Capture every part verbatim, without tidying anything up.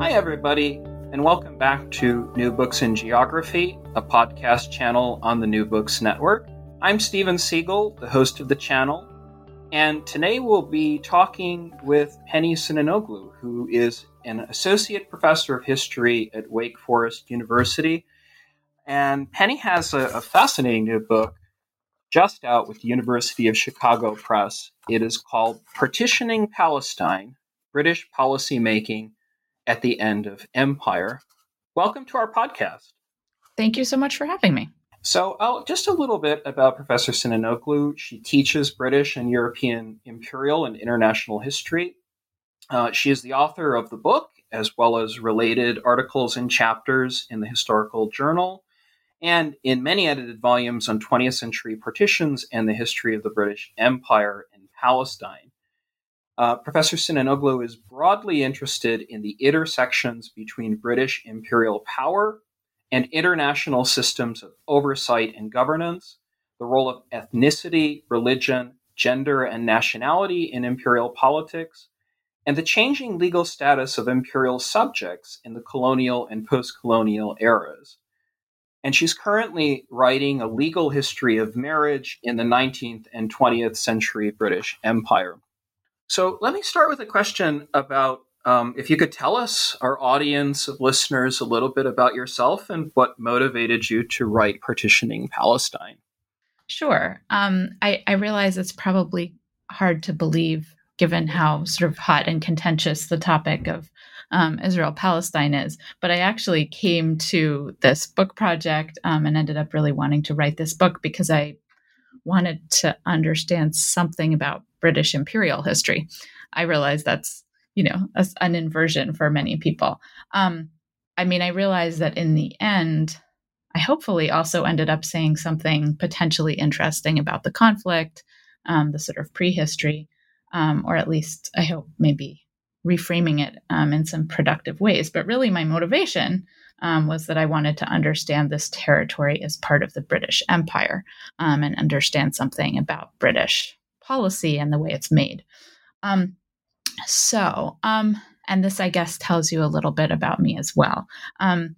Hi, everybody, and welcome back to New Books in Geography, a podcast channel on the New Books Network. I'm Steven Siegel, the host of the channel, and today we'll be talking with Penny Sinanoglu, who is an associate professor of history at Wake Forest University. And Penny has a, a fascinating new book just out with the University of Chicago Press. It is called Partitioning Palestine: British Policy Making at the End of Empire. Welcome to our podcast. Thank you so much for having me. So oh, just a little bit about Professor Sinanoglu. She teaches British and European imperial and international history. Uh, she is the author of the book, as well as related articles and chapters in the Historical Journal, and in many edited volumes on twentieth century partitions and the history of the British Empire and Palestine. Uh, Professor Sinanoglu is broadly interested in the intersections between British imperial power and international systems of oversight and governance, the role of ethnicity, religion, gender, and nationality in imperial politics, and the changing legal status of imperial subjects in the colonial and post-colonial eras. And she's currently writing a legal history of marriage in the nineteenth and twentieth century British Empire. So let me start with a question about um, if you could tell us, our audience of listeners, a little bit about yourself and what motivated you to write Partitioning Palestine. Sure. Um, I, I realize it's probably hard to believe, given how sort of hot and contentious the topic of um, Israel-Palestine is. But I actually came to this book project um, and ended up really wanting to write this book because I wanted to understand something about British imperial history. I realize that's, you know, a, an inversion for many people. Um, I mean, I realize that in the end, I hopefully also ended up saying something potentially interesting about the conflict, um, the sort of prehistory, um, or at least I hope maybe reframing it um, in some productive ways. But really my motivation um, was that I wanted to understand this territory as part of the British Empire um, and understand something about British policy and the way it's made. Um, so, um, and this, I guess, tells you a little bit about me as well. Um,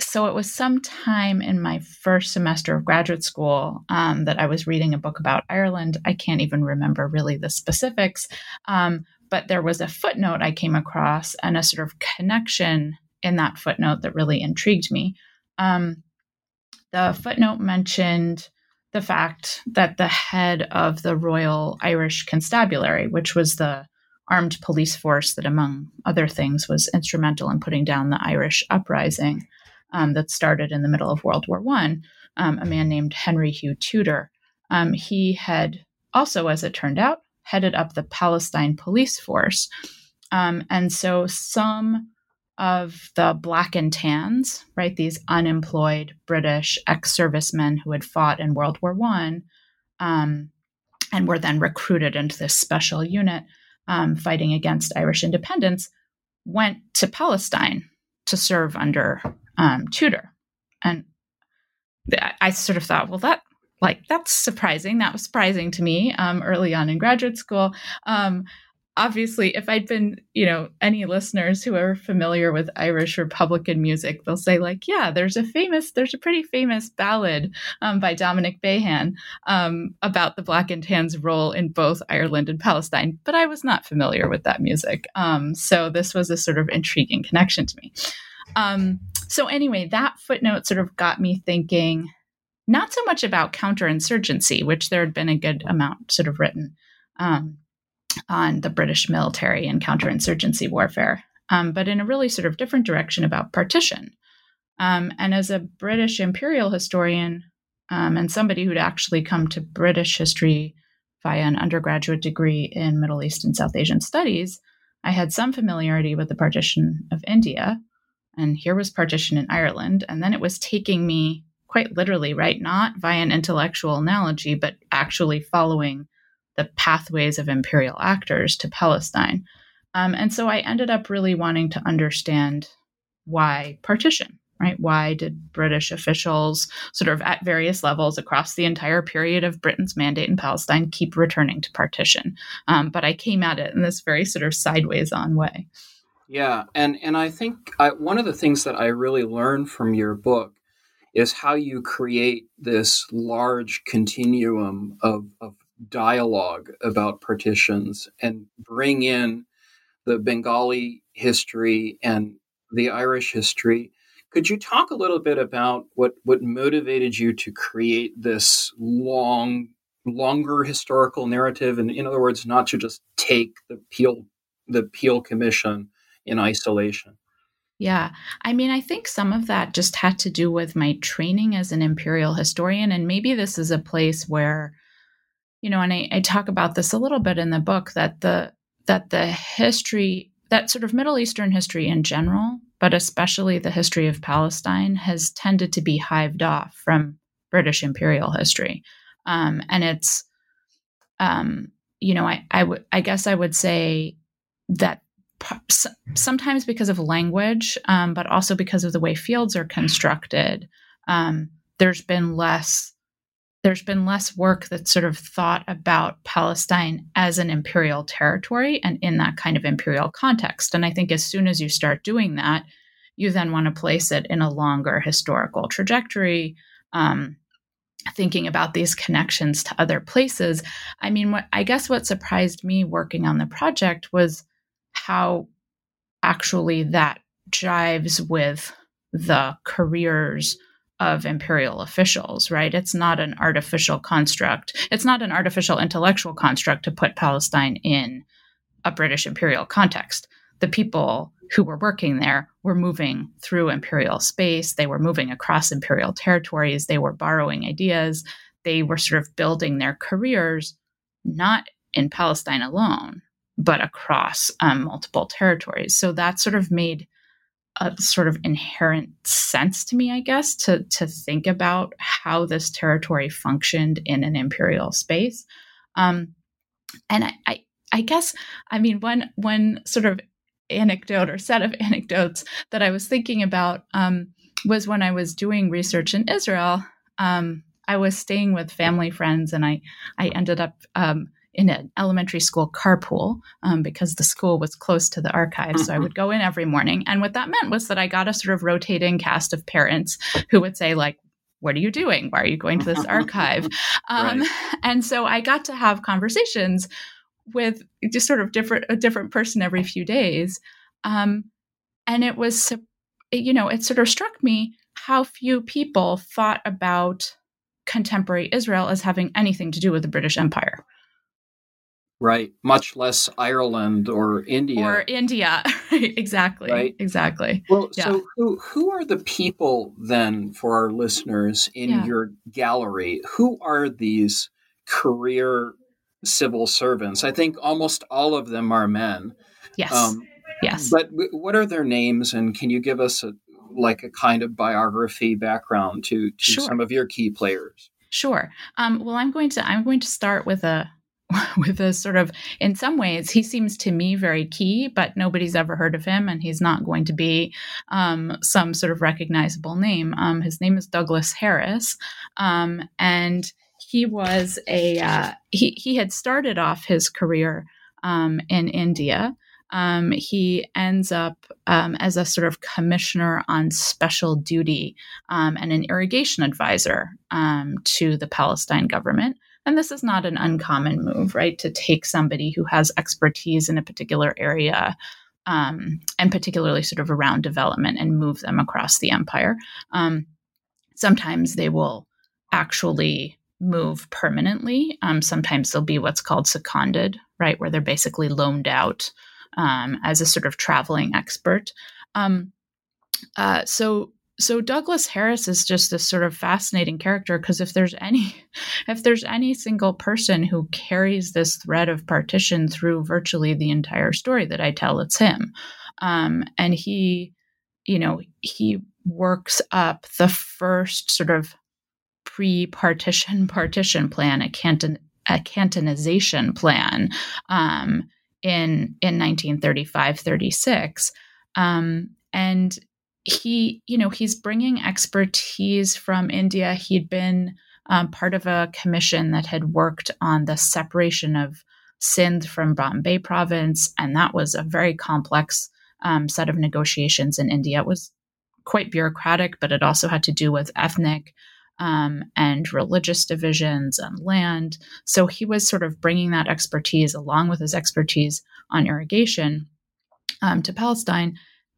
so it was sometime in my first semester of graduate school um, that I was reading a book about Ireland. I can't even remember really the specifics, um, but there was a footnote I came across and a sort of connection in that footnote that really intrigued me. Um, the footnote mentioned the fact that the head of the Royal Irish Constabulary, which was the armed police force that, among other things, was instrumental in putting down the Irish uprising um, that started in the middle of World War One, um, a man named Henry Hugh Tudor, um, he had also, as it turned out, headed up the Palestine police force. Um, and so some of the Black and Tans, right, these unemployed British ex-servicemen who had fought in World War One, um, and were then recruited into this special unit um, fighting against Irish independence, went to Palestine to serve under um, Tudor. And I sort of thought, well, that like that's surprising. That was surprising to me um, early on in graduate school. Um, obviously, if I'd been, you know, any listeners who are familiar with Irish Republican music, they'll say like, yeah, there's a famous, there's a pretty famous ballad um, by Dominic Behan um, about the Black and Tans role in both Ireland and Palestine. But I was not familiar with that music. Um, so this was a sort of intriguing connection to me. Um, so anyway, that footnote sort of got me thinking, not so much about counterinsurgency, which there had been a good amount sort of written um, on the British military and counterinsurgency warfare, um, but in a really sort of different direction about partition. Um, and as a British imperial historian um, and somebody who'd actually come to British history via an undergraduate degree in Middle East and South Asian studies, I had some familiarity with the partition of India. And here was partition in Ireland. And then it was taking me quite literally, right, not via an intellectual analogy, but actually following the pathways of imperial actors to Palestine. Um, and so I ended up really wanting to understand why partition, right? Why did British officials sort of at various levels across the entire period of Britain's mandate in Palestine keep returning to partition? Um, but I came at it in this very sort of sideways on way. Yeah, and, and I think I, one of the things that I really learned from your book is how you create this large continuum of, of dialogue about partitions and bring in the Bengali history and the Irish history. Could you talk a little bit about what, what motivated you to create this long, longer historical narrative? And in other words, not to just take the Peel, the Peel Commission in isolation. Yeah. I mean, I think some of that just had to do with my training as an imperial historian. And maybe this is a place where, you know, and I, I talk about this a little bit in the book, that the, that the history, that sort of Middle Eastern history in general, but especially the history of Palestine, has tended to be hived off from British imperial history. Um, and it's, um, you know, I, I would, I guess I would say that sometimes because of language, um, but also because of the way fields are constructed, um, there's been less there's been less work that's sort of thought about Palestine as an imperial territory and in that kind of imperial context. And I think as soon as you start doing that, you then want to place it in a longer historical trajectory, um, thinking about these connections to other places. I mean, what, I guess what surprised me working on the project was how actually that jives with the careers of imperial officials, right? It's not an artificial construct. It's not an artificial intellectual construct to put Palestine in a British imperial context. The people who were working there were moving through imperial space. They were moving across imperial territories. They were borrowing ideas. They were sort of building their careers, not in Palestine alone, but across um, multiple territories. So that sort of made a sort of inherent sense to me, I guess, to, to think about how this territory functioned in an imperial space. Um, and I, I, I guess, I mean, one, one sort of anecdote or set of anecdotes that I was thinking about um, was when I was doing research in Israel, um, I was staying with family friends and I, I ended up, um, in an elementary school carpool um, because the school was close to the archives. So I would go in every morning. And what that meant was that I got a sort of rotating cast of parents who would say like, what are you doing? Why are you going to this archive? Um, right. And so I got to have conversations with just sort of different, a different person every few days. Um, and it was, you know, it sort of struck me how few people thought about contemporary Israel as having anything to do with the British Empire. Right. Much less Ireland or India. Or India. Exactly. Right? Exactly. Well, yeah. So who, who are the people then for our listeners in yeah. your gallery? Who are these career civil servants? I think almost all of them are men. Yes. Um, yes. But w- what are their names? And can you give us a, like a kind of biography background to, to sure. some of your key players? Sure. Um, well, I'm going to I'm going to start with a with a sort of, in some ways, he seems to me very key, but nobody's ever heard of him, and he's not going to be um, some sort of recognizable name. Um, his name is Douglas Harris, um, and he was a uh, he he had started off his career um, in India. Um, he ends up um, as a sort of commissioner on special duty um, and an irrigation advisor um, to the Palestine government. And this is not an uncommon move, right? To take somebody who has expertise in a particular area um, and particularly sort of around development and move them across the empire. Um, sometimes they will actually move permanently. Um, sometimes they'll be what's called seconded, right? Where they're basically loaned out Um, as a sort of traveling expert. Um, uh, so, so Douglas Harris is just this sort of fascinating character, because if there's any, if there's any single person who carries this thread of partition through virtually the entire story that I tell, it's him. Um, and he, you know, he works up the first sort of pre-partition partition plan, a canton, a cantonization plan, um, in in nineteen thirty-five thirty-six, um, and he, you know, he's bringing expertise from India. He'd been um, part of a commission that had worked on the separation of Sindh from Bombay province, and that was a very complex um, set of negotiations in India. It was quite bureaucratic, but it also had to do with ethnic Um, and religious divisions and land. So he was sort of bringing that expertise along with his expertise on irrigation um, to Palestine.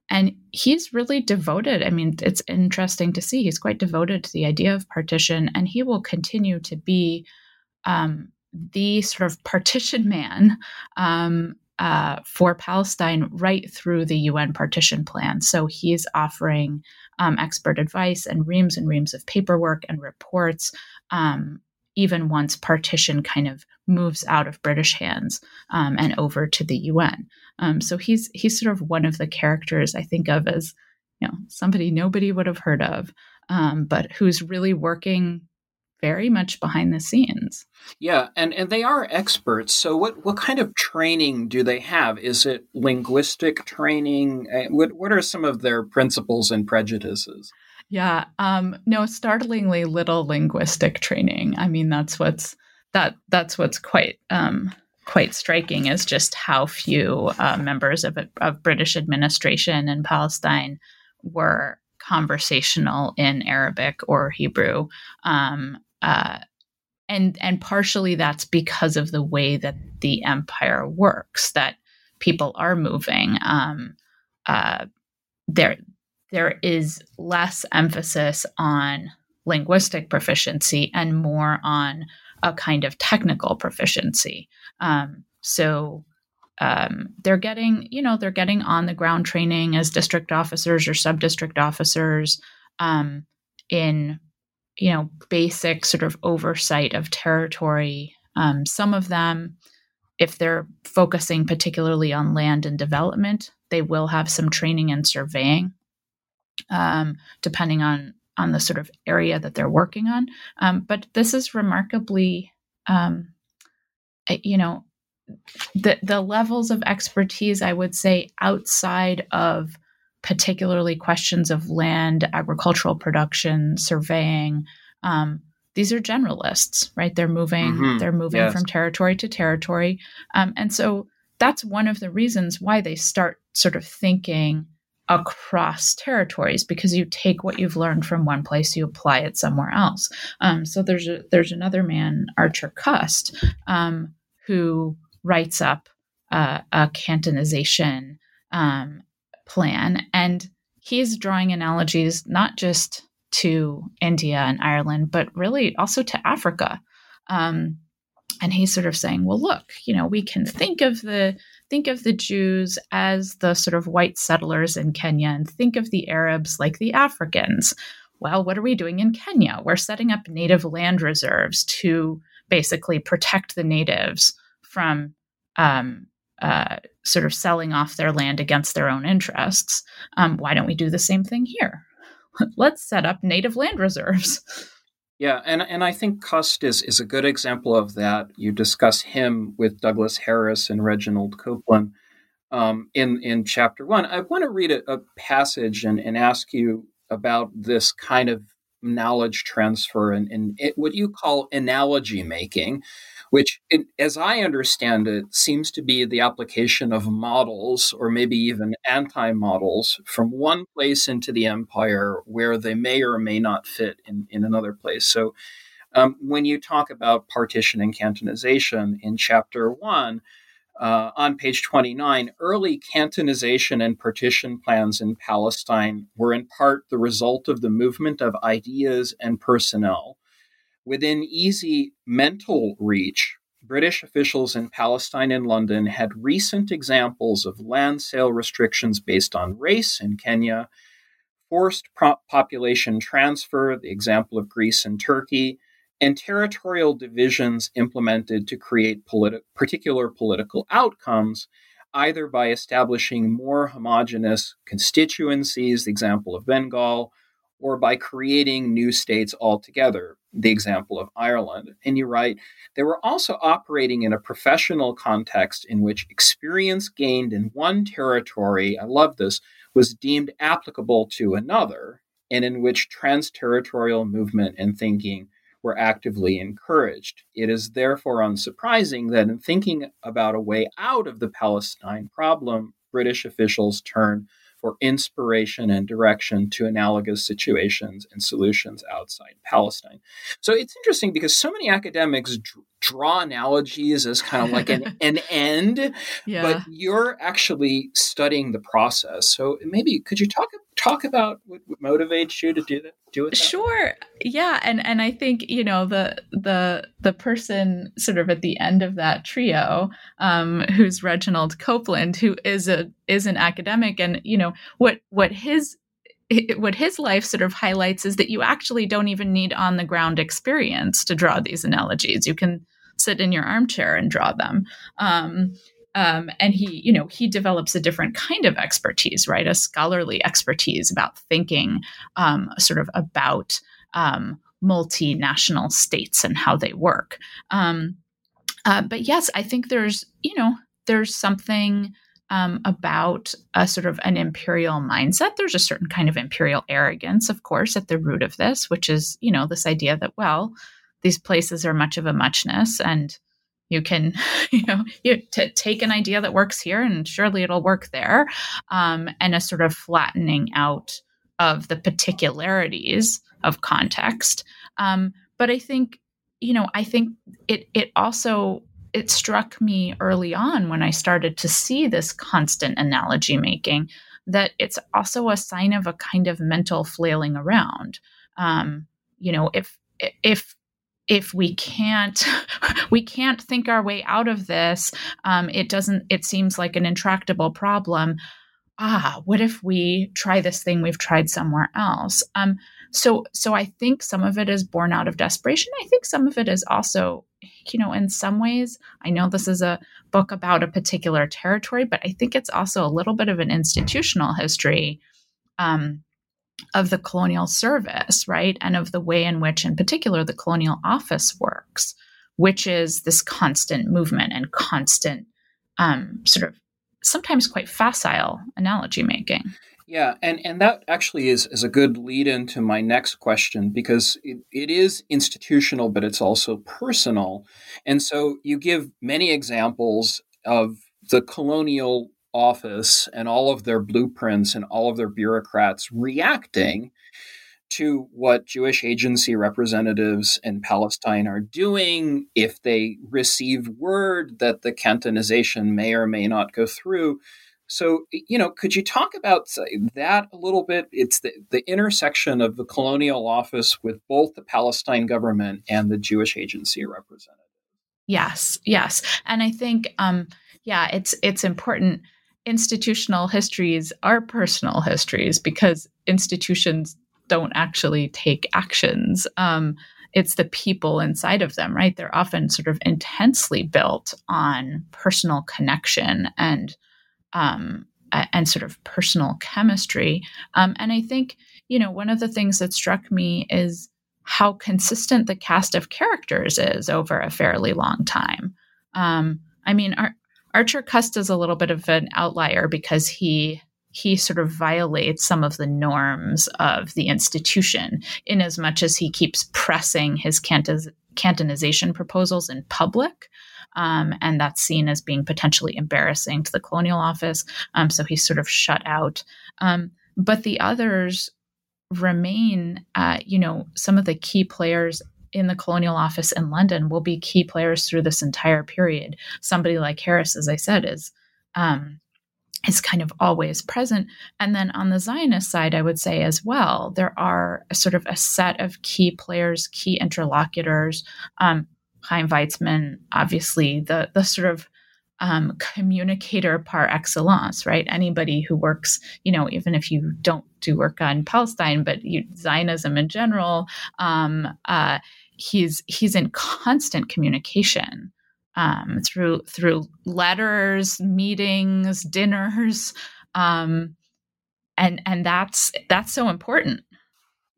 And he's really devoted. I mean, it's interesting to see. He's quite devoted to the idea of partition, and he will continue to be um, the sort of partition man um, uh, for Palestine right through the U N partition plan. So he's offering Um, expert advice and reams and reams of paperwork and reports, um, even once partition kind of moves out of British hands um, and over to the U N. Um, so he's he's sort of one of the characters I think of as, you know, somebody nobody would have heard of, um, but who's really working very much behind the scenes. Yeah, and, and they are experts. So what, what kind of training do they have? Is it linguistic training? What what are some of their principles and prejudices? Yeah, um, no, startlingly little linguistic training. I mean, that's what's that that's what's quite um, quite striking, is just how few uh, members of of British administration in Palestine were conversational in Arabic or Hebrew. Um, Uh, and and partially that's because of the way that the empire works, that people are moving. Um, uh, there there is less emphasis on linguistic proficiency and more on a kind of technical proficiency. Um, so um, they're getting, you know, they're getting on the ground training as district officers or sub-district officers um, in you know, basic sort of oversight of territory. Um, some of them, if they're focusing particularly on land and development, they will have some training in surveying, um, depending on, on the sort of area that they're working on. Um, but this is remarkably, um, you know, the, the levels of expertise, I would say, outside of particularly questions of land, agricultural production, surveying. Um, these are generalists, right? They're moving, mm-hmm. they're moving yes. from territory to territory. Um, and so that's one of the reasons why they start sort of thinking across territories, because you take what you've learned from one place, you apply it somewhere else. Um, so there's a, there's another man, Archer Cust, um, who writes up uh, a cantonization um, plan, and he's drawing analogies not just to India and Ireland, but really also to Africa. Um, and he's sort of saying, well, look, you know, we can think of the think of the Jews as the sort of white settlers in Kenya, and think of the Arabs like the Africans. Well, what are we doing in Kenya? We're setting up native land reserves to basically protect the natives from um, Uh, sort of selling off their land against their own interests. Um, why don't we do the same thing here? Let's set up native land reserves. Yeah, and, and I think Cust is, is a good example of that. You discuss him with Douglas Harris and Reginald Coupland um, in, in chapter one. I want to read a, a passage and, and ask you about this kind of knowledge transfer and, and it, what you call analogy making, which, it, as I understand it, seems to be the application of models or maybe even anti-models from one place into the empire where they may or may not fit in, in another place. So um, when you talk about partition and cantonization in chapter one, Uh, on page twenty-nine, early cantonization and partition plans in Palestine were in part the result of the movement of ideas and personnel. Within easy mental reach, British officials in Palestine and London had recent examples of land sale restrictions based on race in Kenya, forced prop population transfer, the example of Greece and Turkey, and territorial divisions implemented to create politi- particular political outcomes, either by establishing more homogeneous constituencies, the example of Bengal, or by creating new states altogether, the example of Ireland. And you write, they were also operating in a professional context in which experience gained in one territory, I love this, was deemed applicable to another, and in which trans-territorial movement and thinking were actively encouraged. It is therefore unsurprising that in thinking about a way out of the Palestine problem, British officials turned for inspiration and direction to analogous situations and solutions outside Palestine. So it's interesting because so many academics d- draw analogies as kind of like an, an end, yeah. But you're actually studying the process. So maybe could you talk talk about what, what motivates you to do that? Do it. That sure. Way? Yeah, and and I think you know the the the person sort of at the end of that trio, um, who's Reginald Coupland, who is a is an academic, and you know what what his what his life sort of highlights is that you actually don't even need on the ground experience to draw these analogies. You can sit in your armchair and draw them. Um, Um, and he, you know, he develops a different kind of expertise, right? A scholarly expertise about thinking um, sort of about um, multinational states and how they work. Um, uh, but yes, I think there's, you know, there's something um, about a sort of an imperial mindset. There's a certain kind of imperial arrogance, of course, at the root of this, which is, you know, this idea that, well, these places are much of a muchness and you can, you know, you t- take an idea that works here and surely it'll work there, um, and a sort of flattening out of the particularities of context. Um, but I think, you know, I think it it also, it struck me early on when I started to see this constant analogy making that it's also a sign of a kind of mental flailing around. Um, you know, if, if, If we can't, we can't think our way out of this. Um, it doesn't. It seems like an intractable problem. Ah, what if we try this thing we've tried somewhere else? Um, so, so I think some of it is born out of desperation. I think some of it is also, you know, in some ways. I know this is a book about a particular territory, but I think it's also a little bit of an institutional history. Um, of the colonial service, right? And of the way in which, in particular, the colonial office works, which is this constant movement and constant um, sort of sometimes quite facile analogy making. Yeah, and, and that actually is, is a good lead into my next question because it, it is institutional, but it's also personal. And so you give many examples of the colonial office and all of their blueprints and all of their bureaucrats reacting to what Jewish agency representatives in Palestine are doing if they receive word that the cantonization may or may not go through. So, you know, could you talk about that a little bit? It's the, the intersection of the colonial office with both the Palestine government and the Jewish agency representative. Yes, yes. And I think, um, yeah, it's it's important. Institutional histories are personal histories because institutions don't actually take actions. Um, it's the people inside of them, right? They're often sort of intensely built on personal connection and um, and sort of personal chemistry. Um, and I think, you know, one of the things that struck me is how consistent the cast of characters is over a fairly long time. Um, I mean, Ar- Archer Cust is a little bit of an outlier because he he sort of violates some of the norms of the institution in as much as he keeps pressing his cantos- cantonization proposals in public. Um, and that's seen as being potentially embarrassing to the colonial office. Um, so he's sort of shut out. Um, but the others remain, uh, you know, some of the key players in the colonial office in London will be key players through this entire period. Somebody like Harris, as I said, is um, is kind of always present. And then on the Zionist side, I would say as well, there are a sort of a set of key players, key interlocutors, um, Chaim Weizmann, obviously the the sort of um, communicator par excellence, right? Anybody who works, you know, even if you don't do work on Palestine, but you, Zionism in general, um, uh, he's he's in constant communication um, through through letters, meetings, dinners, um, and and that's that's so important.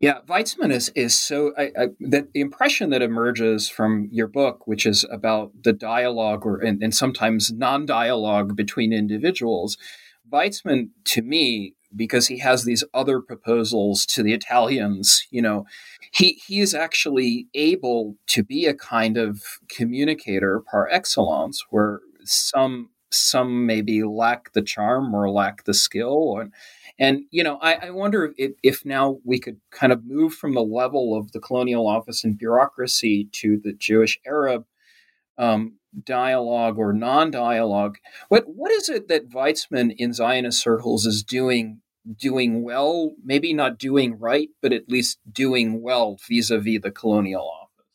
Yeah, Weizmann is is so I, I, that the impression that emerges from your book, which is about the dialogue or and, and sometimes non-dialogue between individuals, Weizmann to me, because he has these other proposals to the Italians, you know, he he is actually able to be a kind of communicator par excellence, where some some maybe lack the charm or lack the skill and. And, you know, I, I wonder if, if now we could kind of move from the level of the colonial office and bureaucracy to the Jewish-Arab um, dialogue or non-dialogue. What What is it that Weizmann in Zionist circles is doing doing well, maybe not doing right, but at least doing well vis-a-vis the colonial office?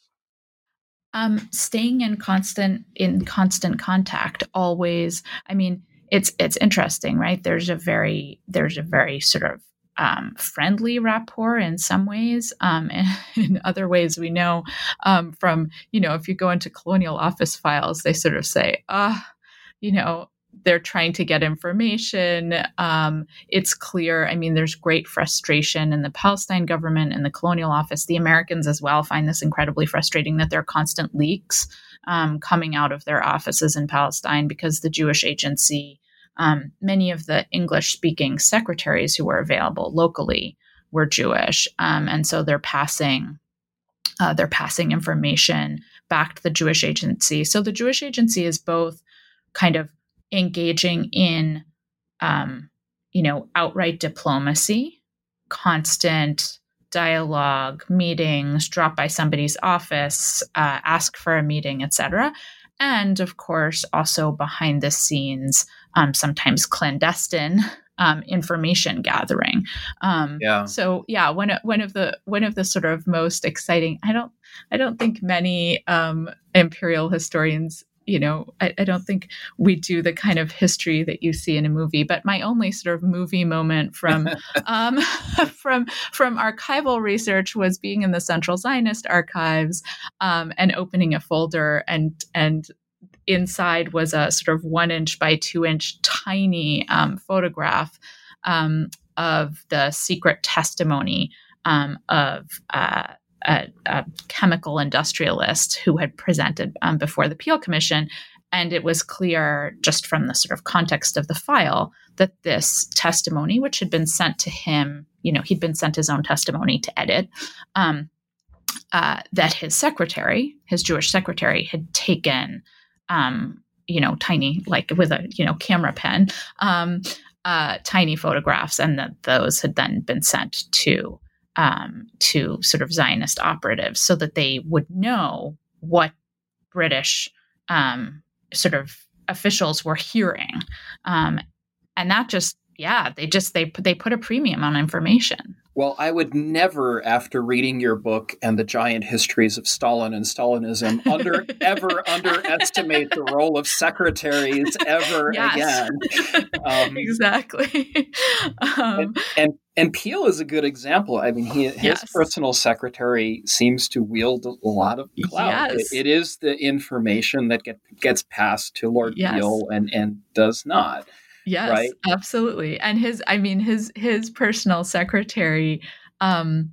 Um, staying in constant in constant contact always. I mean, It's it's interesting, right? There's a very there's a very sort of um, friendly rapport in some ways, um, and in other ways we know um, from you know if you go into colonial office files, they sort of say, ah, oh, you know, they're trying to get information. Um, it's clear. I mean, there's great frustration in the Palestine government and the colonial office. The Americans as well find this incredibly frustrating that there are constant leaks Um, coming out of their offices in Palestine because the Jewish agency, um, many of the English-speaking secretaries who were available locally were Jewish, um, and so they're passing uh, they're passing information back to the Jewish agency. So the Jewish agency is both kind of engaging in, um, you know, outright diplomacy, constant dialogue, meetings, drop by somebody's office, uh, ask for a meeting, et cetera. And of course, also behind the scenes, um, sometimes clandestine um, information gathering. Um, yeah. So yeah, one one of the one of the sort of most exciting. I don't I don't think many um, imperial historians. You know, I, I don't think we do the kind of history that you see in a movie. But my only sort of movie moment from um, from from archival research was being in the Central Zionist Archives um, and opening a folder, and and inside was a sort of one inch by two inch tiny um, photograph um, of the secret testimony um, of. Uh, A, a chemical industrialist who had presented um, before the Peel Commission. And it was clear just from the sort of context of the file that this testimony, which had been sent to him, you know, he'd been sent his own testimony to edit, um, uh, that his secretary, his Jewish secretary had taken, um, you know, tiny, like with a, you know, camera pen, um, uh, tiny photographs. And that those had then been sent to Um, to sort of Zionist operatives so that they would know what British um, sort of officials were hearing. Um, and that just, yeah, they just, they, they put a premium on information. Well, I would never, after reading your book and the giant histories of Stalin and Stalinism, under ever underestimate the role of secretaries ever yes. again. Um, exactly. Um, and, and and Peel is a good example. I mean, he, his yes. personal secretary seems to wield a lot of clout. Yes. It, it is the information that get, gets passed to Lord yes. Peel and, and does not. Yes, right? Absolutely. And his, I mean, his, his personal secretary, um,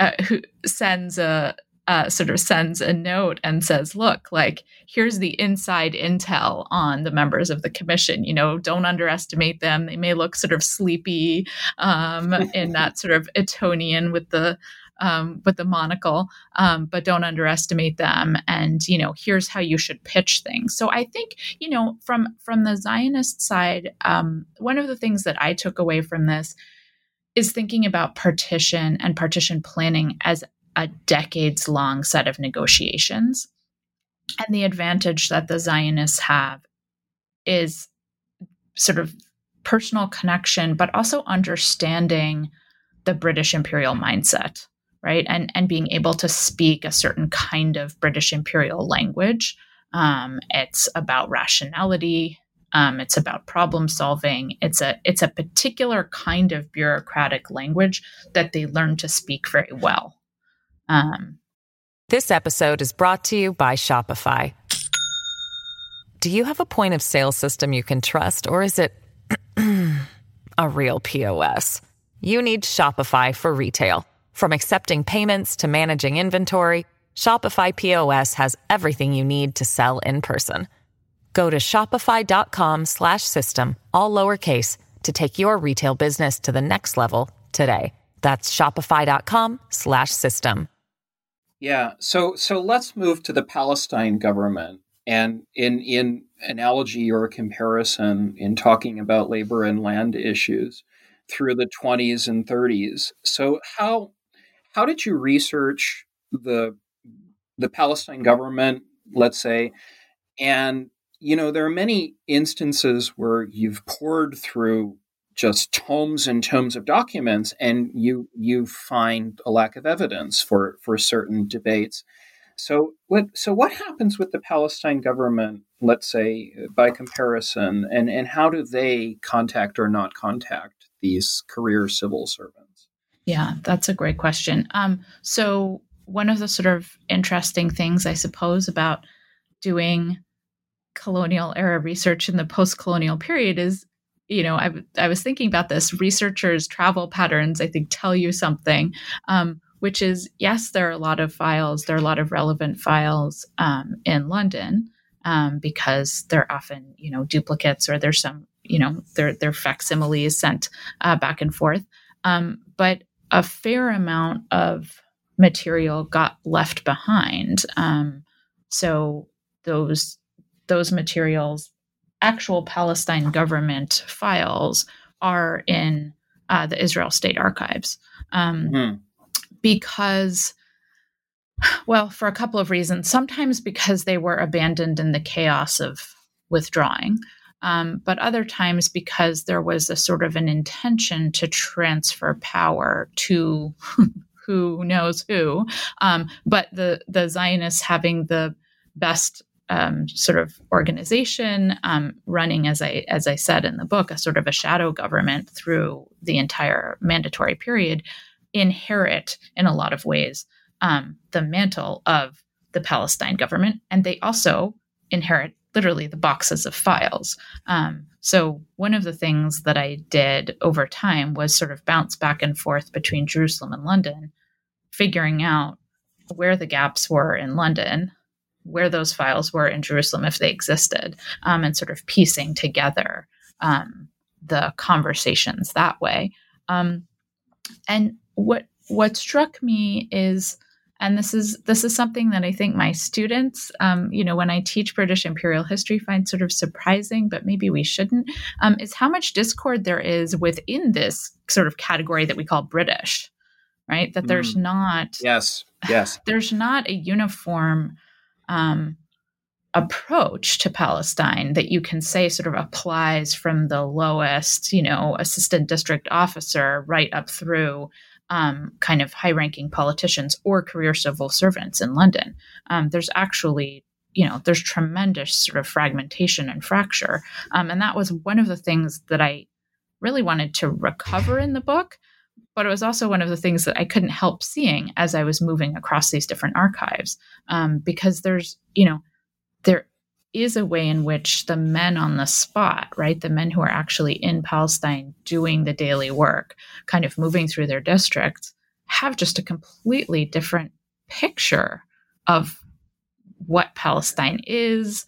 uh, who sends a uh, sort of sends a note and says, look, like, here's the inside intel on the members of the commission. You know, don't underestimate them. They may look sort of sleepy um, in that sort of Etonian with the Um, with the monocle, um, but don't underestimate them. And, you know, here's how you should pitch things. So I think, you know, from from the Zionist side, um, one of the things that I took away from this is thinking about partition and partition planning as a decades-long set of negotiations. And the advantage that the Zionists have is sort of personal connection, but also understanding the British imperial mindset. Right. And and being able to speak a certain kind of British imperial language. Um, it's about rationality. Um, it's about problem solving. It's a it's a particular kind of bureaucratic language that they learn to speak very well. Um, this episode is brought to you by Shopify. Do you have a point of sale system you can trust, or is it a real P O S? You need Shopify for retail. From accepting payments to managing inventory, Shopify P O S has everything you need to sell in person. Go to shopify.com slash system, all lowercase, to take your retail business to the next level today. That's shopify.com slash system. Yeah, so so let's move to the Palestine government. And in, in analogy or comparison, in talking about labor and land issues through the twenties and thirties. So how... How did you research the the Palestine government, let's say? And, you know, there are many instances where you've poured through just tomes and tomes of documents and you you find a lack of evidence for, for certain debates. So what so what happens with the Palestine government, let's say, by comparison, and, and how do they contact or not contact these career civil servants? Yeah, that's a great question. Um, so one of the sort of interesting things, I suppose, about doing colonial era research in the post-colonial period is, you know, I, I was thinking about this. Researchers' travel patterns, I think, tell you something, um, which is, yes, there are a lot of files. There are a lot of relevant files um, in London um, because they're often, you know, duplicates or there's some, you know, they're, they're facsimiles sent uh, back and forth. Um, but a fair amount of material got left behind. Um, so those those materials, actual Palestine government files, are in uh, the Israel State Archives um, mm-hmm. because, well, for a couple of reasons. Sometimes because they were abandoned in the chaos of withdrawing. Um, but other times because there was a sort of an intention to transfer power to who knows who. Um, but the, the Zionists having the best um, sort of organization um, running, as I as I said in the book, a sort of a shadow government through the entire mandatory period, inherit in a lot of ways um, the mantle of the Palestine government. And they also inherit literally the boxes of files. Um, so one of the things that I did over time was sort of bounce back and forth between Jerusalem and London, figuring out where the gaps were in London, where those files were in Jerusalem, if they existed, um, and sort of piecing together um, the conversations that way. Um, and what what struck me is, and this is this is something that I think my students, um, you know, when I teach British imperial history, find sort of surprising, but maybe we shouldn't, um, is how much discord there is within this sort of category that we call British, right? That there's mm. not yes, yes, there's not a uniform um, approach to Palestine that you can say sort of applies from the lowest, you know, assistant district officer right up through Um, kind of high-ranking politicians or career civil servants in London. Um, there's actually, you know, there's tremendous sort of fragmentation and fracture. Um, and that was one of the things that I really wanted to recover in the book, but it was also one of the things that I couldn't help seeing as I was moving across these different archives, um, because there's, you know, there is a way in which the men on the spot, right, the men who are actually in Palestine doing the daily work, kind of moving through their districts, have just a completely different picture of what Palestine is,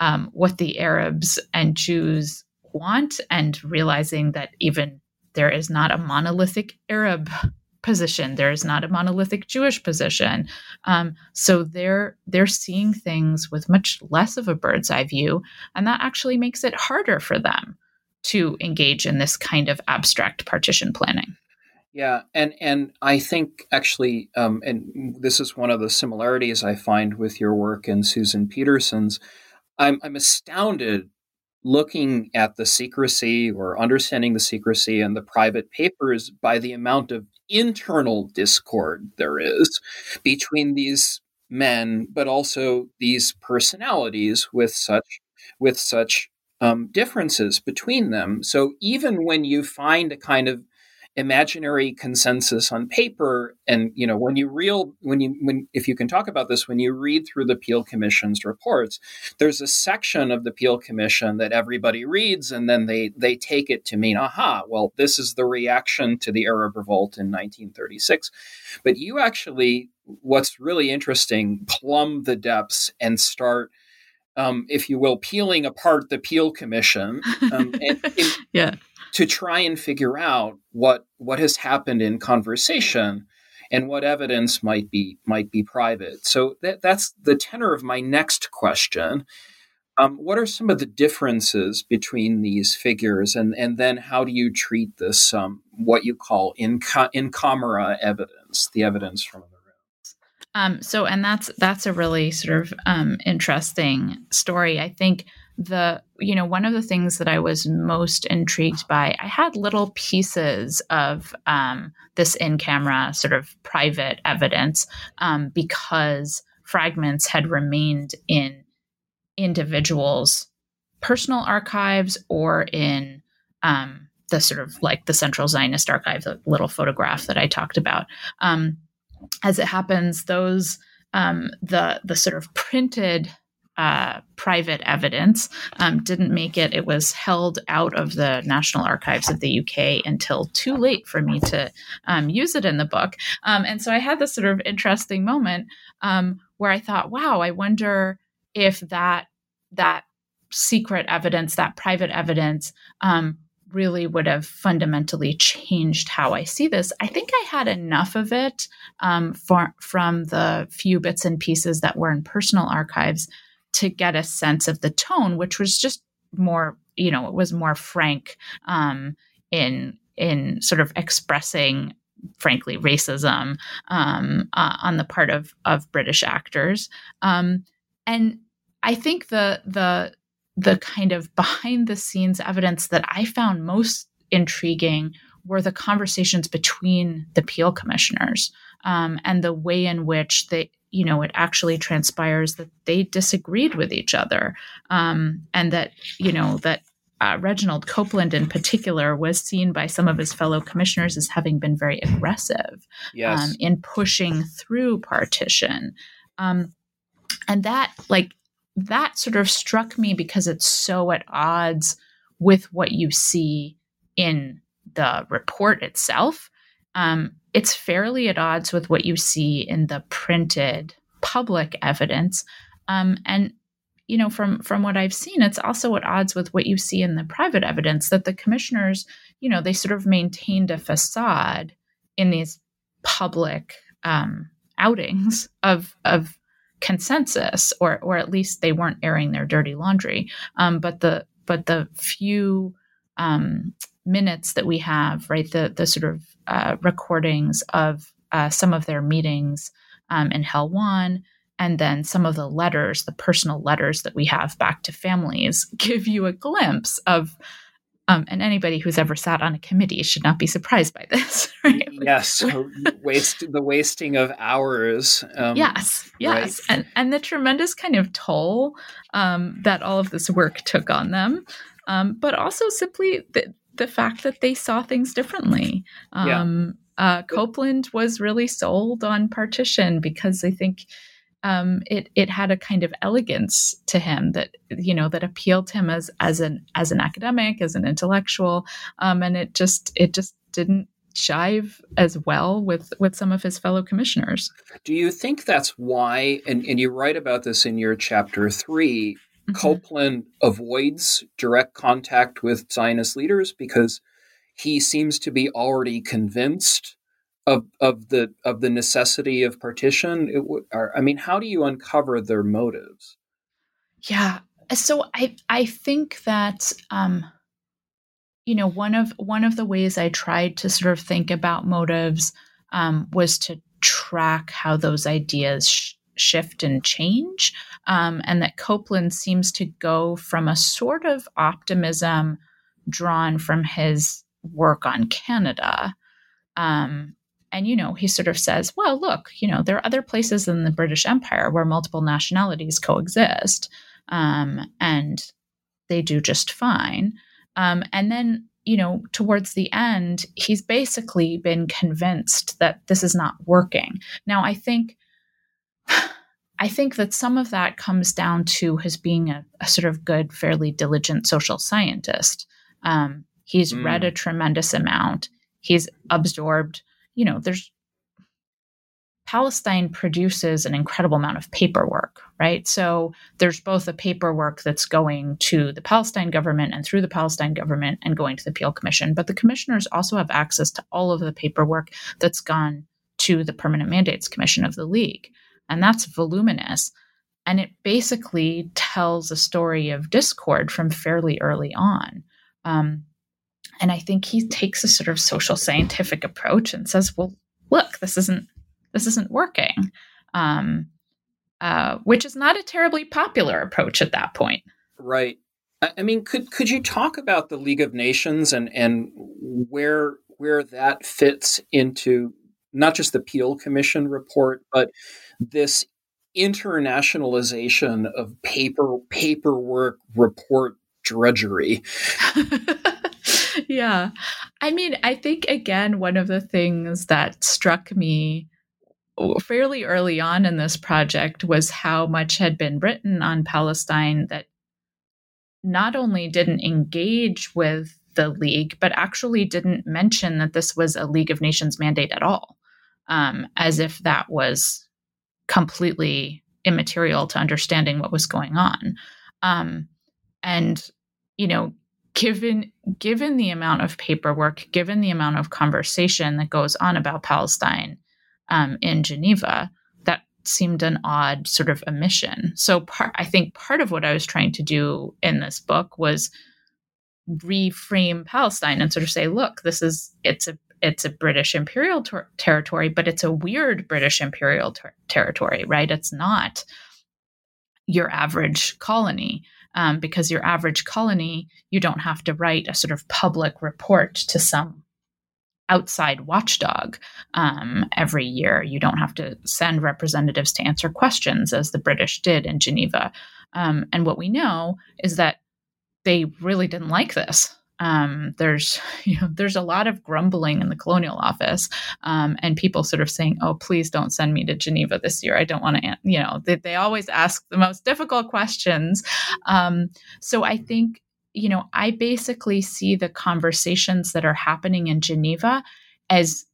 um, what the Arabs and Jews want, and realizing that even there is not a monolithic Arab position. There is not a monolithic Jewish position. Um, so they're they're seeing things with much less of a bird's eye view, and that actually makes it harder for them to engage in this kind of abstract partition planning. Yeah, and and I think actually, um, and this is one of the similarities I find with your work and Susan Peterson's. I'm I'm astounded looking at the secrecy or understanding the secrecy and the private papers by the amount of internal discord there is between these men, but also these personalities with such with such um, differences between them. So even when you find a kind of imaginary consensus on paper, and you know when you real when you when if you can talk about this, when you read through the Peel Commission's reports, there's a section of the Peel Commission that everybody reads, and then they they take it to mean, aha, well, this is the reaction to the Arab Revolt in nineteen thirty-six. But you actually, what's really interesting, plumb the depths and start, um, if you will, peeling apart the Peel Commission. Um, and, and, yeah. to try and figure out what what has happened in conversation and what evidence might be might be private. So that, that's the tenor of my next question. Um, what are some of the differences between these figures, and, and then how do you treat this, um, what you call in, in camera evidence, the evidence from the room? Um, so, and that's that's a really sort of um, interesting story. I think The, you know, one of the things that I was most intrigued by, I had little pieces of um, this in-camera sort of private evidence um, because fragments had remained in individuals' personal archives or in um, the sort of like the Central Zionist Archive, the little photograph that I talked about. Um, as it happens, those, um, the the sort of printed Uh, private evidence um, didn't make it. It was held out of the National Archives of the U K until too late for me to um, use it in the book. Um, and so I had this sort of interesting moment um, where I thought, wow, I wonder if that that secret evidence, that private evidence, um, really would have fundamentally changed how I see this. I think I had enough of it um, for, from the few bits and pieces that were in personal archives to get a sense of the tone, which was just more, you know, it was more frank um, in in sort of expressing, frankly, racism um, uh, on the part of of British actors. Um, and I think the the the kind of behind the scenes evidence that I found most intriguing were the conversations between the Peel commissioners um, and the way in which they, you know, it actually transpires that they disagreed with each other. Um, and that, you know, that uh, Reginald Coupland in particular was seen by some of his fellow commissioners as having been very aggressive yes. um, in pushing through partition. Um, and that, like, that sort of struck me because it's so at odds with what you see in the report itself. Um, It's fairly at odds with what you see in the printed public evidence. Um, and, you know, from, from what I've seen, it's also at odds with what you see in the private evidence, that the commissioners, you know, they sort of maintained a facade in these public um, outings of of consensus, or or at least they weren't airing their dirty laundry. Um, but the but the few um, minutes that we have, right, the the sort of Uh, recordings of uh, some of their meetings um, in Helwan, and then some of the letters, the personal letters that we have back to families, give you a glimpse of, um, and anybody who's ever sat on a committee should not be surprised by this. Right? Yes, waste the wasting of hours. Um, yes, yes, right. and and the tremendous kind of toll um, that all of this work took on them, um, but also simply the the fact that they saw things differently. Um, yeah. uh, Coupland was really sold on partition because I think um, it it had a kind of elegance to him that, you know, that appealed to him as as an as an academic, as an intellectual, um, and it just it just didn't jive as well with, with some of his fellow commissioners. Do you think that's why, and, and you write about this in your chapter three, mm-hmm. Coupland avoids direct contact with Zionist leaders because he seems to be already convinced of of the of the necessity of partition? It w- or, I mean, how do you uncover their motives? Yeah, so I I think that um, you know one of one of the ways I tried to sort of think about motives um, was to track how those ideas sh- shift and change, um, and that Coupland seems to go from a sort of optimism drawn from his work on Canada. Um, and, you know, he sort of says, well, look, you know, there are other places in the British Empire where multiple nationalities coexist, um, and they do just fine. Um, and then, you know, towards the end, he's basically been convinced that this is not working. Now, I think, I think that some of that comes down to his being a, a sort of good, fairly diligent social scientist. Um, he's mm. read a tremendous amount. He's absorbed, you know, there's Palestine produces an incredible amount of paperwork, right? So there's both the paperwork that's going to the Palestine government and through the Palestine government and going to the Peel Commission, but the commissioners also have access to all of the paperwork that's gone to the Permanent Mandates Commission of the League. And that's voluminous. And it basically tells a story of discord from fairly early on. Um, And I think he takes a sort of social scientific approach and says, well, look, this isn't this isn't working, um, uh, which is not a terribly popular approach at that point. Right. I mean, could could you talk about the League of Nations and, and where where that fits into not just the Peel Commission report, but this internationalization of paper paperwork report drudgery? Yeah. I mean, I think, again, one of the things that struck me fairly early on in this project was how much had been written on Palestine that not only didn't engage with the League, but actually didn't mention that this was a League of Nations mandate at all, um, as if that was completely immaterial to understanding what was going on. Um, and, you know, Given given the amount of paperwork, given the amount of conversation that goes on about Palestine um, in Geneva, that seemed an odd sort of omission. So part, I think part of what I was trying to do in this book was reframe Palestine and sort of say, look, this is it's a it's a British imperial ter- territory, but it's a weird British imperial ter- territory, right? It's not your average colony. Um, because your average colony, you don't have to write a sort of public report to some outside watchdog um, every year. You don't have to send representatives to answer questions as the British did in Geneva. Um, and what we know is that they really didn't like this. Um, there's, you know, there's a lot of grumbling in the colonial office, um, and people sort of saying, oh, please don't send me to Geneva this year. I don't want to, you know, they, they always ask the most difficult questions. Um, so I think, you know, I basically see the conversations that are happening in Geneva as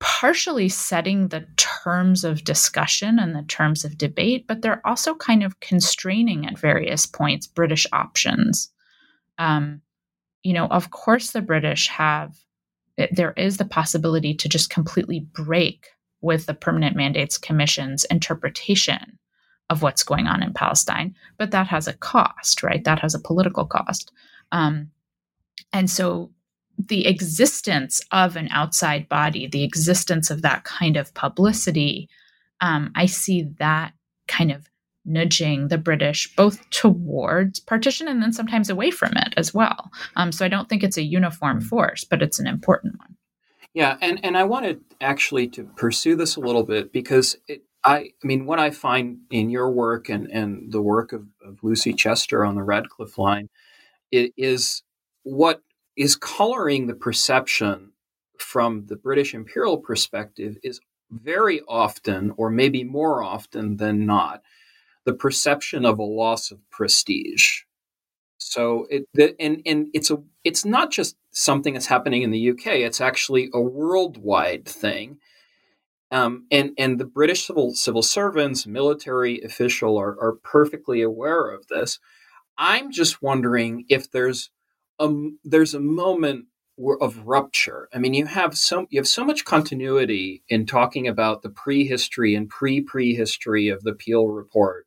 partially setting the terms of discussion and the terms of debate, but they're also kind of constraining at various points British options. Um, you know, of course, the British have, there is the possibility to just completely break with the Permanent Mandates Commission's interpretation of what's going on in Palestine, but that has a cost, right? That has a political cost. Um, and so the existence of an outside body, the existence of that kind of publicity, um, I see that kind of nudging the British both towards partition and then sometimes away from it as well. Um, so I don't think it's a uniform force, but it's an important one. Yeah, and, and I wanted actually to pursue this a little bit because it, I, I mean, what I find in your work and, and the work of, of Lucy Chester on the Radcliffe line is what is coloring the perception from the British imperial perspective is very often, or maybe more often than not, the perception of a loss of prestige. So it the, and and it's a it's not just something that's happening in the U K. It's actually a worldwide thing. Um, and and the British civil civil servants, military official are, are perfectly aware of this. I'm just wondering if there's a there's a moment of rupture. I mean, you have so you have so much continuity in talking about the prehistory and pre-prehistory of the Peel Report,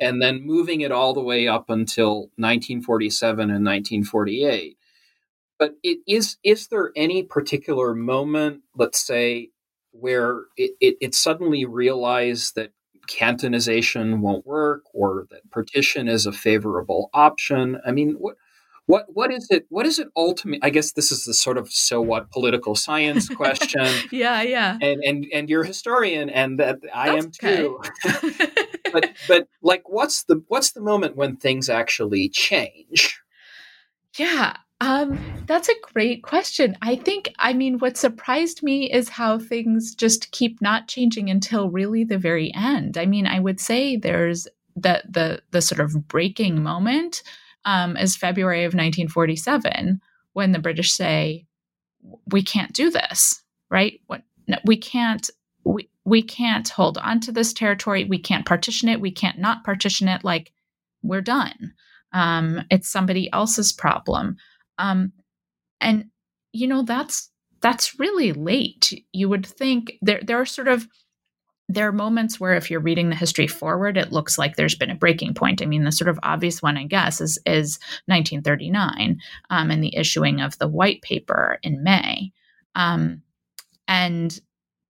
and then moving it all the way up until nineteen forty-seven and nineteen forty-eight. But it is is there any particular moment, let's say, where it, it, it suddenly realized that cantonization won't work or that partition is a favorable option? I mean, what what what is it? What is it ultimately? I guess this is the sort of so what political science question. yeah, yeah. And and and you're a historian, and that I That's am okay. too. But but like, what's the what's the moment when things actually change? Yeah. Um, that's a great question. I think, I mean, what surprised me is how things just keep not changing until really the very end. I mean, I would say there's the the the sort of breaking moment um, is February of nineteen forty-seven, when the British say, we can't do this, right? What, no, we can't, we, we can't hold on to this territory. We can't partition it. We can't not partition it. Like, we're done. Um, it's somebody else's problem. Um, and, you know, that's, that's really late. You would think there, there are sort of, there are moments where if you're reading the history forward, it looks like there's been a breaking point. I mean, the sort of obvious one, I guess, is, is nineteen thirty-nine, um, and the issuing of the white paper in May. Um, and,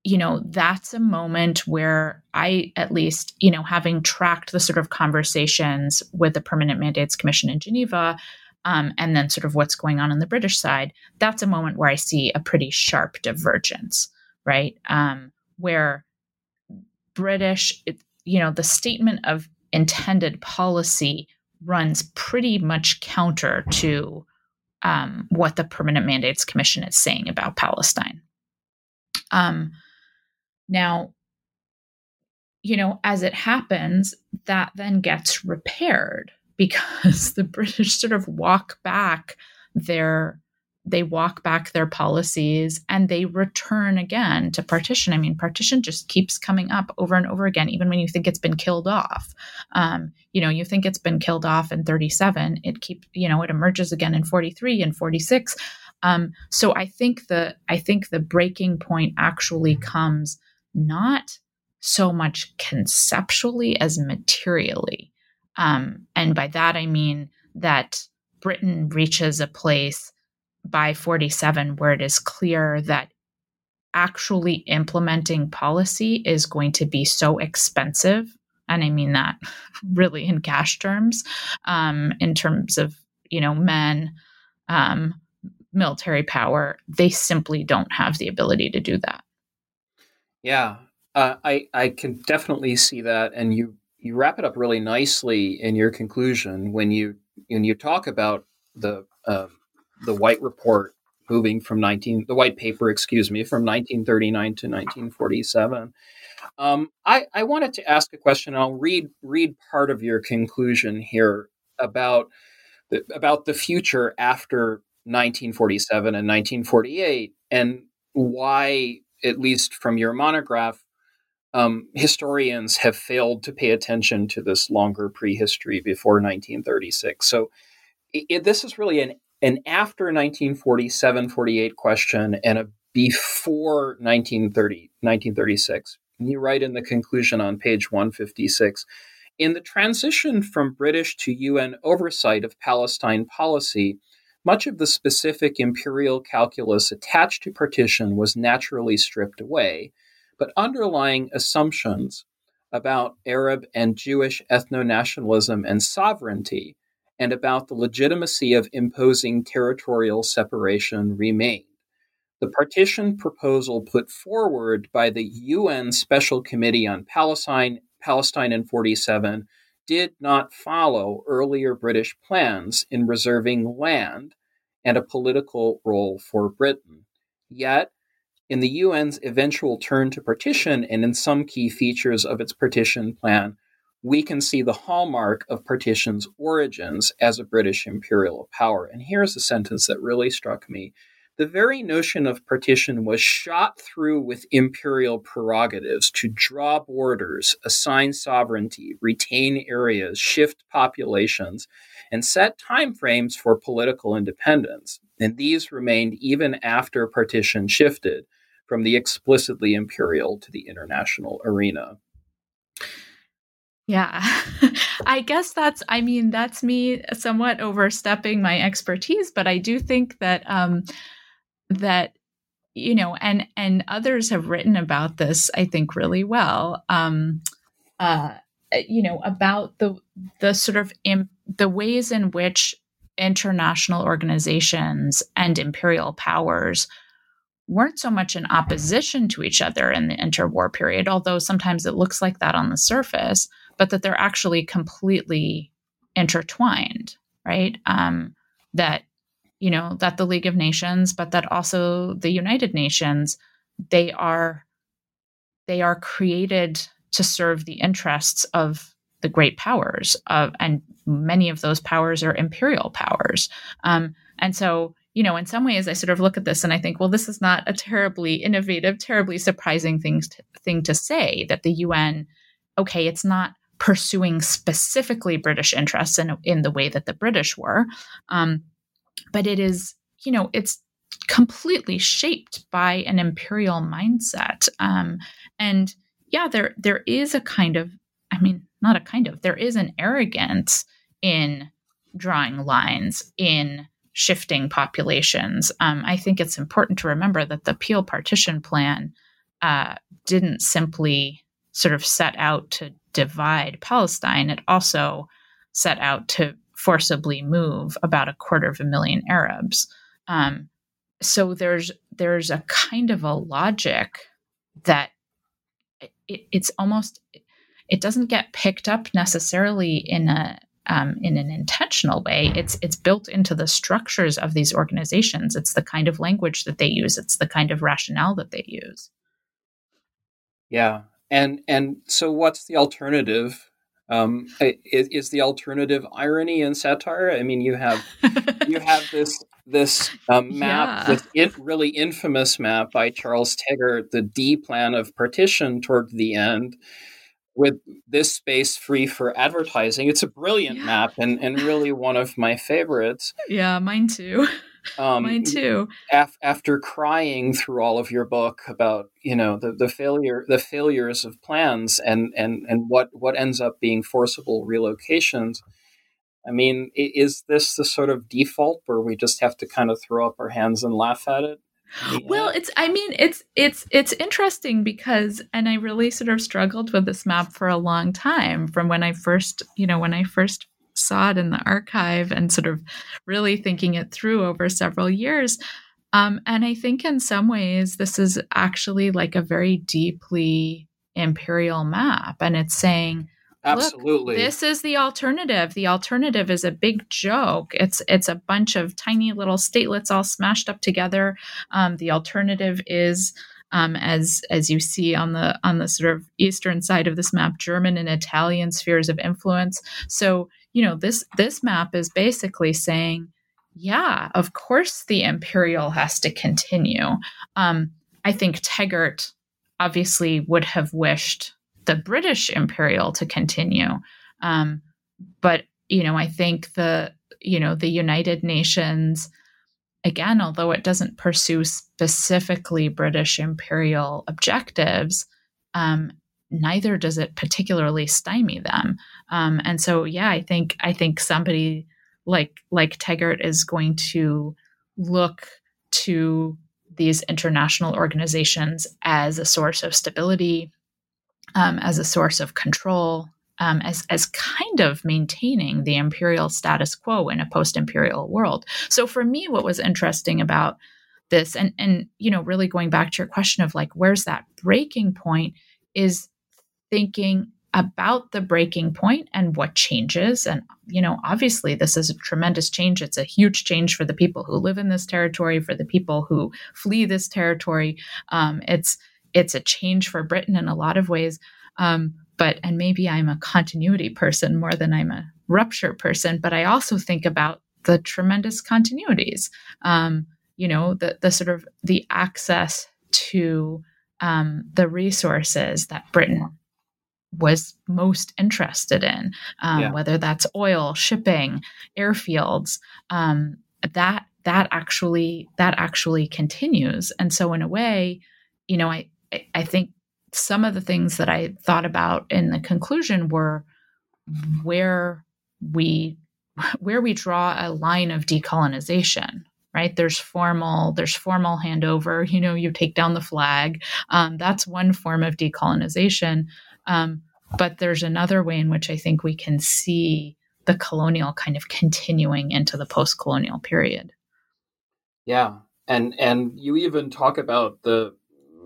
you know, that's a moment where I, at least, you know, having tracked the sort of conversations with the Permanent Mandates Commission in Geneva, Um, and then sort of what's going on on the British side, that's a moment where I see a pretty sharp divergence, right? Um, where British, it, you know, the statement of intended policy runs pretty much counter to um, what the Permanent Mandates Commission is saying about Palestine. Um, now, you know, as it happens, that then gets repaired, because the British sort of walk back their, they walk back their policies and they return again to partition. I mean, partition just keeps coming up over and over again, even when you think it's been killed off. Um, you know, you think it's been killed off in thirty-seven, it keep, you know, it emerges again in forty-three and forty-six. Um, so I think the, I think the breaking point actually comes not so much conceptually as materially. Um, and by that, I mean that Britain reaches a place by forty-seven where it is clear that actually implementing policy is going to be so expensive. And I mean that really in cash terms, um, in terms of, you know, men, um, military power, they simply don't have the ability to do that. Yeah, uh, I, I can definitely see that. And you You wrap it up really nicely in your conclusion when you when you talk about the uh, the White Report moving from nineteen the White Paper, excuse me, from nineteen thirty-nine to nineteen forty-seven. Um, I I wanted to ask a question. I'll read read part of your conclusion here about the, about the future after nineteen forty-seven and nineteen forty-eight, and why, at least from your monograph, Um, historians have failed to pay attention to this longer prehistory before nineteen thirty-six. So it, it, this is really an, an after nineteen forty-seven forty-eight question and a before nineteen thirty, nineteen thirty-six. And you write in the conclusion on page one fifty-six, in the transition from British to U N oversight of Palestine policy, much of the specific imperial calculus attached to partition was naturally stripped away, but underlying assumptions about Arab and Jewish ethno-nationalism and sovereignty and about the legitimacy of imposing territorial separation remained. The partition proposal put forward by the U N Special Committee on Palestine, Palestine in forty-seven did not follow earlier British plans in reserving land and a political role for Britain. Yet, in the U N's eventual turn to partition and in some key features of its partition plan, we can see the hallmark of partition's origins as a British imperial power. And here's a sentence that really struck me. The very notion of partition was shot through with imperial prerogatives to draw borders, assign sovereignty, retain areas, shift populations, and set timeframes for political independence. And these remained even after partition shifted from the explicitly imperial to the international arena. Yeah, I guess that's, I mean, that's me somewhat overstepping my expertise, but I do think that... Um, that, you know, and, and others have written about this, I think, really well, um, uh, you know, about the, the sort of, imp- the ways in which international organizations and imperial powers weren't so much in opposition to each other in the interwar period, although sometimes it looks like that on the surface, but that they're actually completely intertwined, right? Um, that, you know, that the League of Nations, but that also the United Nations, they are they are created to serve the interests of the great powers, of, and many of those powers are imperial powers. Um, and so, you know, in some ways, I sort of look at this and I think, well, this is not a terribly innovative, terribly surprising thing to, thing to say, that the U N, okay, it's not pursuing specifically British interests in, in the way that the British were, um, but it is, you know, it's completely shaped by an imperial mindset. Um, and yeah, there there is a kind of, I mean, not a kind of, there is an arrogance in drawing lines, in shifting populations. Um, I think it's important to remember that the Peel Partition Plan uh, didn't simply sort of set out to divide Palestine. It also set out to forcibly move about a quarter of a million Arabs. Um, so there's there's a kind of a logic that it, it's almost, it doesn't get picked up necessarily in a um, in an intentional way. It's it's built into the structures of these organizations. It's the kind of language that they use. It's the kind of rationale that they use. Yeah, and and so what's the alternative? Um, is, is the alternative irony and satire? I mean, you have you have this this um, map, yeah. this it really infamous map by Charles Tegart, the D plan of partition toward the end, with this space free for advertising. It's a brilliant yeah. map and, and really one of my favorites. Yeah, mine too. Um, mine too. Af- after crying through all of your book about, you know, the, the failure, the failures of plans and, and, and what, what ends up being forcible relocations. I mean, is this the sort of default where we just have to kind of throw up our hands and laugh at it? Yeah. Well, it's, I mean, it's, it's, it's interesting because, and I really sort of struggled with this map for a long time from when I first, you know, when I first saw it in the archive and sort of really thinking it through over several years. Um, and I think in some ways, this is actually like a very deeply imperial map. And it's saying, absolutely, look, this is the alternative. The alternative is a big joke. It's it's a bunch of tiny little statelets all smashed up together. Um, the alternative is, um, as as you see on the on the sort of eastern side of this map, German and Italian spheres of influence. So, you know, this this map is basically saying, yeah, of course the imperial has to continue. Um, I think Tegart obviously would have wished the British imperial to continue. Um, but, you know, I think the, you know, the United Nations, again, although it doesn't pursue specifically British imperial objectives, um, neither does it particularly stymie them. Um, and so, yeah, I think I think somebody like like Tegart is going to look to these international organizations as a source of stability, um, as a source of control, um, as as kind of maintaining the imperial status quo in a post-imperial world. So for me, what was interesting about this, and and you know, really going back to your question of like, where's that breaking point, is thinking about the breaking point and what changes. And, you know, obviously this is a tremendous change. It's a huge change for the people who live in this territory, for the people who flee this territory. Um, it's, it's a change for Britain in a lot of ways. Um, but, and maybe I'm a continuity person more than I'm a rupture person, but I also think about the tremendous continuities, um, you know, the, the sort of the access to um, the resources that Britain was most interested in, um, yeah. whether that's oil, shipping, airfields, um, that, that actually, that actually continues. And so in a way, you know, I, I think some of the things that I thought about in the conclusion were where we, where we draw a line of decolonization, right? There's formal, there's formal handover, you know, you take down the flag. Um, that's one form of decolonization. Um, but there's another way in which I think we can see the colonial kind of continuing into the post-colonial period. Yeah. And, and you even talk about the,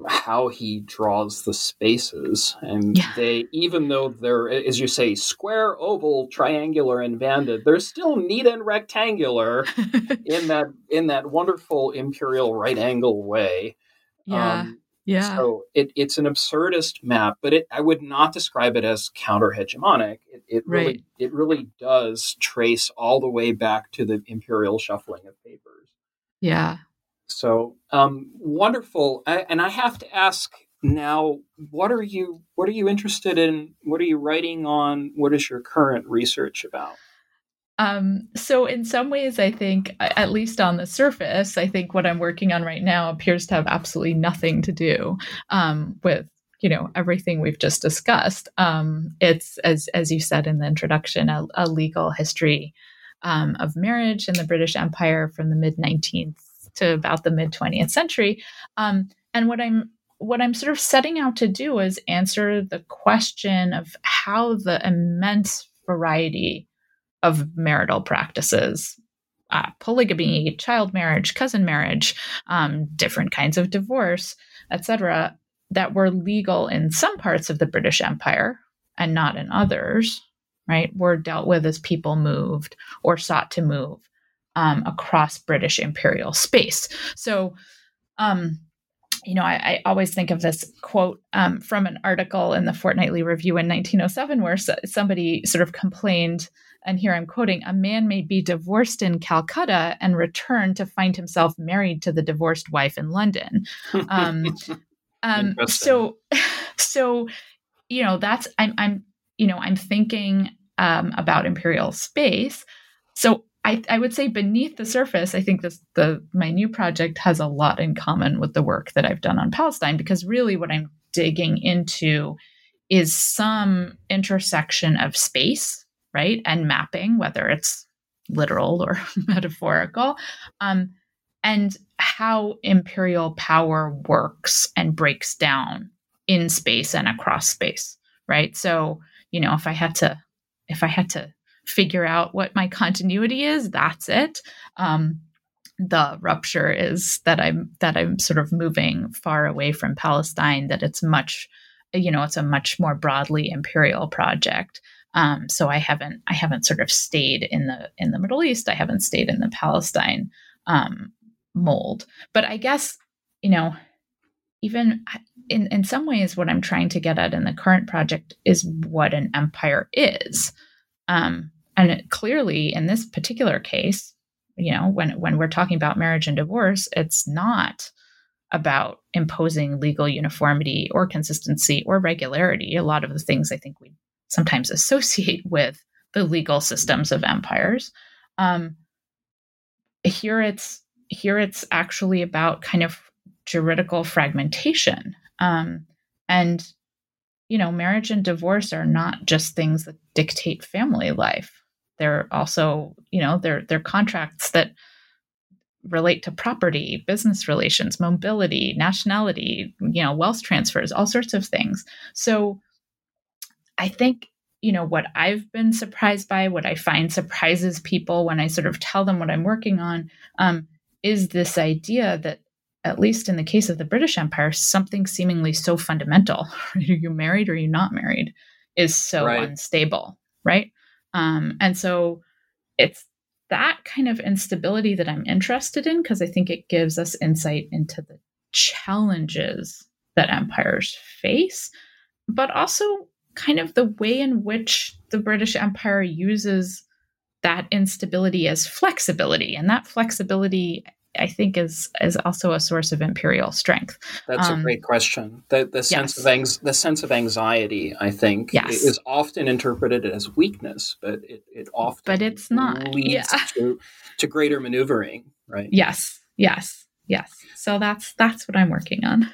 how he draws the spaces, and yeah. they, even though they're, as you say, square, oval, triangular, and banded, they're still neat and rectangular in that, in that wonderful imperial right angle way. Yeah. Um, yeah. So it, it's an absurdist map, but it, I would not describe it as counter hegemonic. It, it right. really, it really does trace all the way back to the imperial shuffling of papers. Yeah. So um, wonderful. I, and I have to ask now, what are you what are you interested in? What are you writing on? What is your current research about? Um, so in some ways, I think, at least on the surface, I think what I'm working on right now appears to have absolutely nothing to do um, with, you know, everything we've just discussed. Um, it's, as as you said in the introduction, a, a legal history um, of marriage in the British Empire from the mid-nineteenth to about the mid twentieth century. Um, and what I'm, what I'm sort of setting out to do is answer the question of how the immense variety of marital practices, uh, polygamy, child marriage, cousin marriage, um, different kinds of divorce, et cetera, that were legal in some parts of the British Empire and not in others, right, were dealt with as people moved or sought to move Um, across British imperial space. So, um, you know, I, I always think of this quote um, from an article in the Fortnightly Review in nineteen oh seven, where so- somebody sort of complained, and here I'm quoting, "A man may be divorced in Calcutta and return to find himself married to the divorced wife in London." Um, um, so, so, you know, that's, I'm, I'm you know, I'm thinking um, about imperial space. So I, I would say beneath the surface, I think this, the, my new project has a lot in common with the work that I've done on Palestine, because really what I'm digging into is some intersection of space, right, and mapping, whether it's literal or metaphorical, um, and how imperial power works and breaks down in space and across space, right? So, you know, if I had to, if I had to figure out what my continuity is, that's it. Um, the rupture is that I'm, that I'm sort of moving far away from Palestine, that it's much, you know, it's a much more broadly imperial project. Um, so I haven't, I haven't sort of stayed in the, in the Middle East. I haven't stayed in the Palestine um, mold, but I guess, you know, even in, in some ways what I'm trying to get at in the current project is what an empire is. Um, And it, clearly, in this particular case, you know, when when we're talking about marriage and divorce, it's not about imposing legal uniformity or consistency or regularity. A lot of the things I think we sometimes associate with the legal systems of empires. Um, here, it's here it's actually about kind of juridical fragmentation, um, and you know, marriage and divorce are not just things that dictate family life. They're also, you know, they're, they're contracts that relate to property, business relations, mobility, nationality, you know, wealth transfers, all sorts of things. So I think, you know, what I've been surprised by, what I find surprises people when I sort of tell them what I'm working on, um, is this idea that, at least in the case of the British Empire, something seemingly so fundamental, are you married or are you not married, is so right. unstable, right? Um, and so it's that kind of instability that I'm interested in, because I think it gives us insight into the challenges that empires face, but also kind of the way in which the British Empire uses that instability as flexibility. And that flexibility, I think, is is also a source of imperial strength. That's um, a great question. The, the sense yes. of ang- the sense of anxiety, I think, yes. is often interpreted as weakness, but it, it often but it's not. leads yeah. to, to greater maneuvering, right? Yes, yes, yes. So that's that's what I'm working on.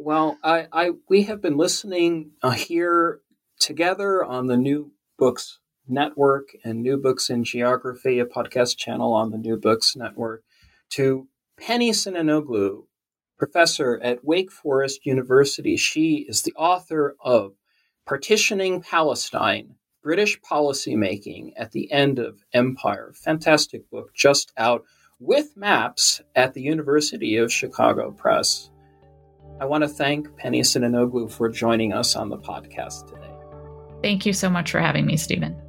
Well, I, I we have been listening uh, here together on the New Books Network and New Books in Geography, a podcast channel on the New Books Network, to Penny Sinanoglu, professor at Wake Forest University. She is the author of Partitioning Palestine: British Policy Making at the End of Empire. Fantastic book, just out with maps at the University of Chicago Press. I want to thank Penny Sinanoglu for joining us on the podcast today. Thank you so much for having me, Stephen.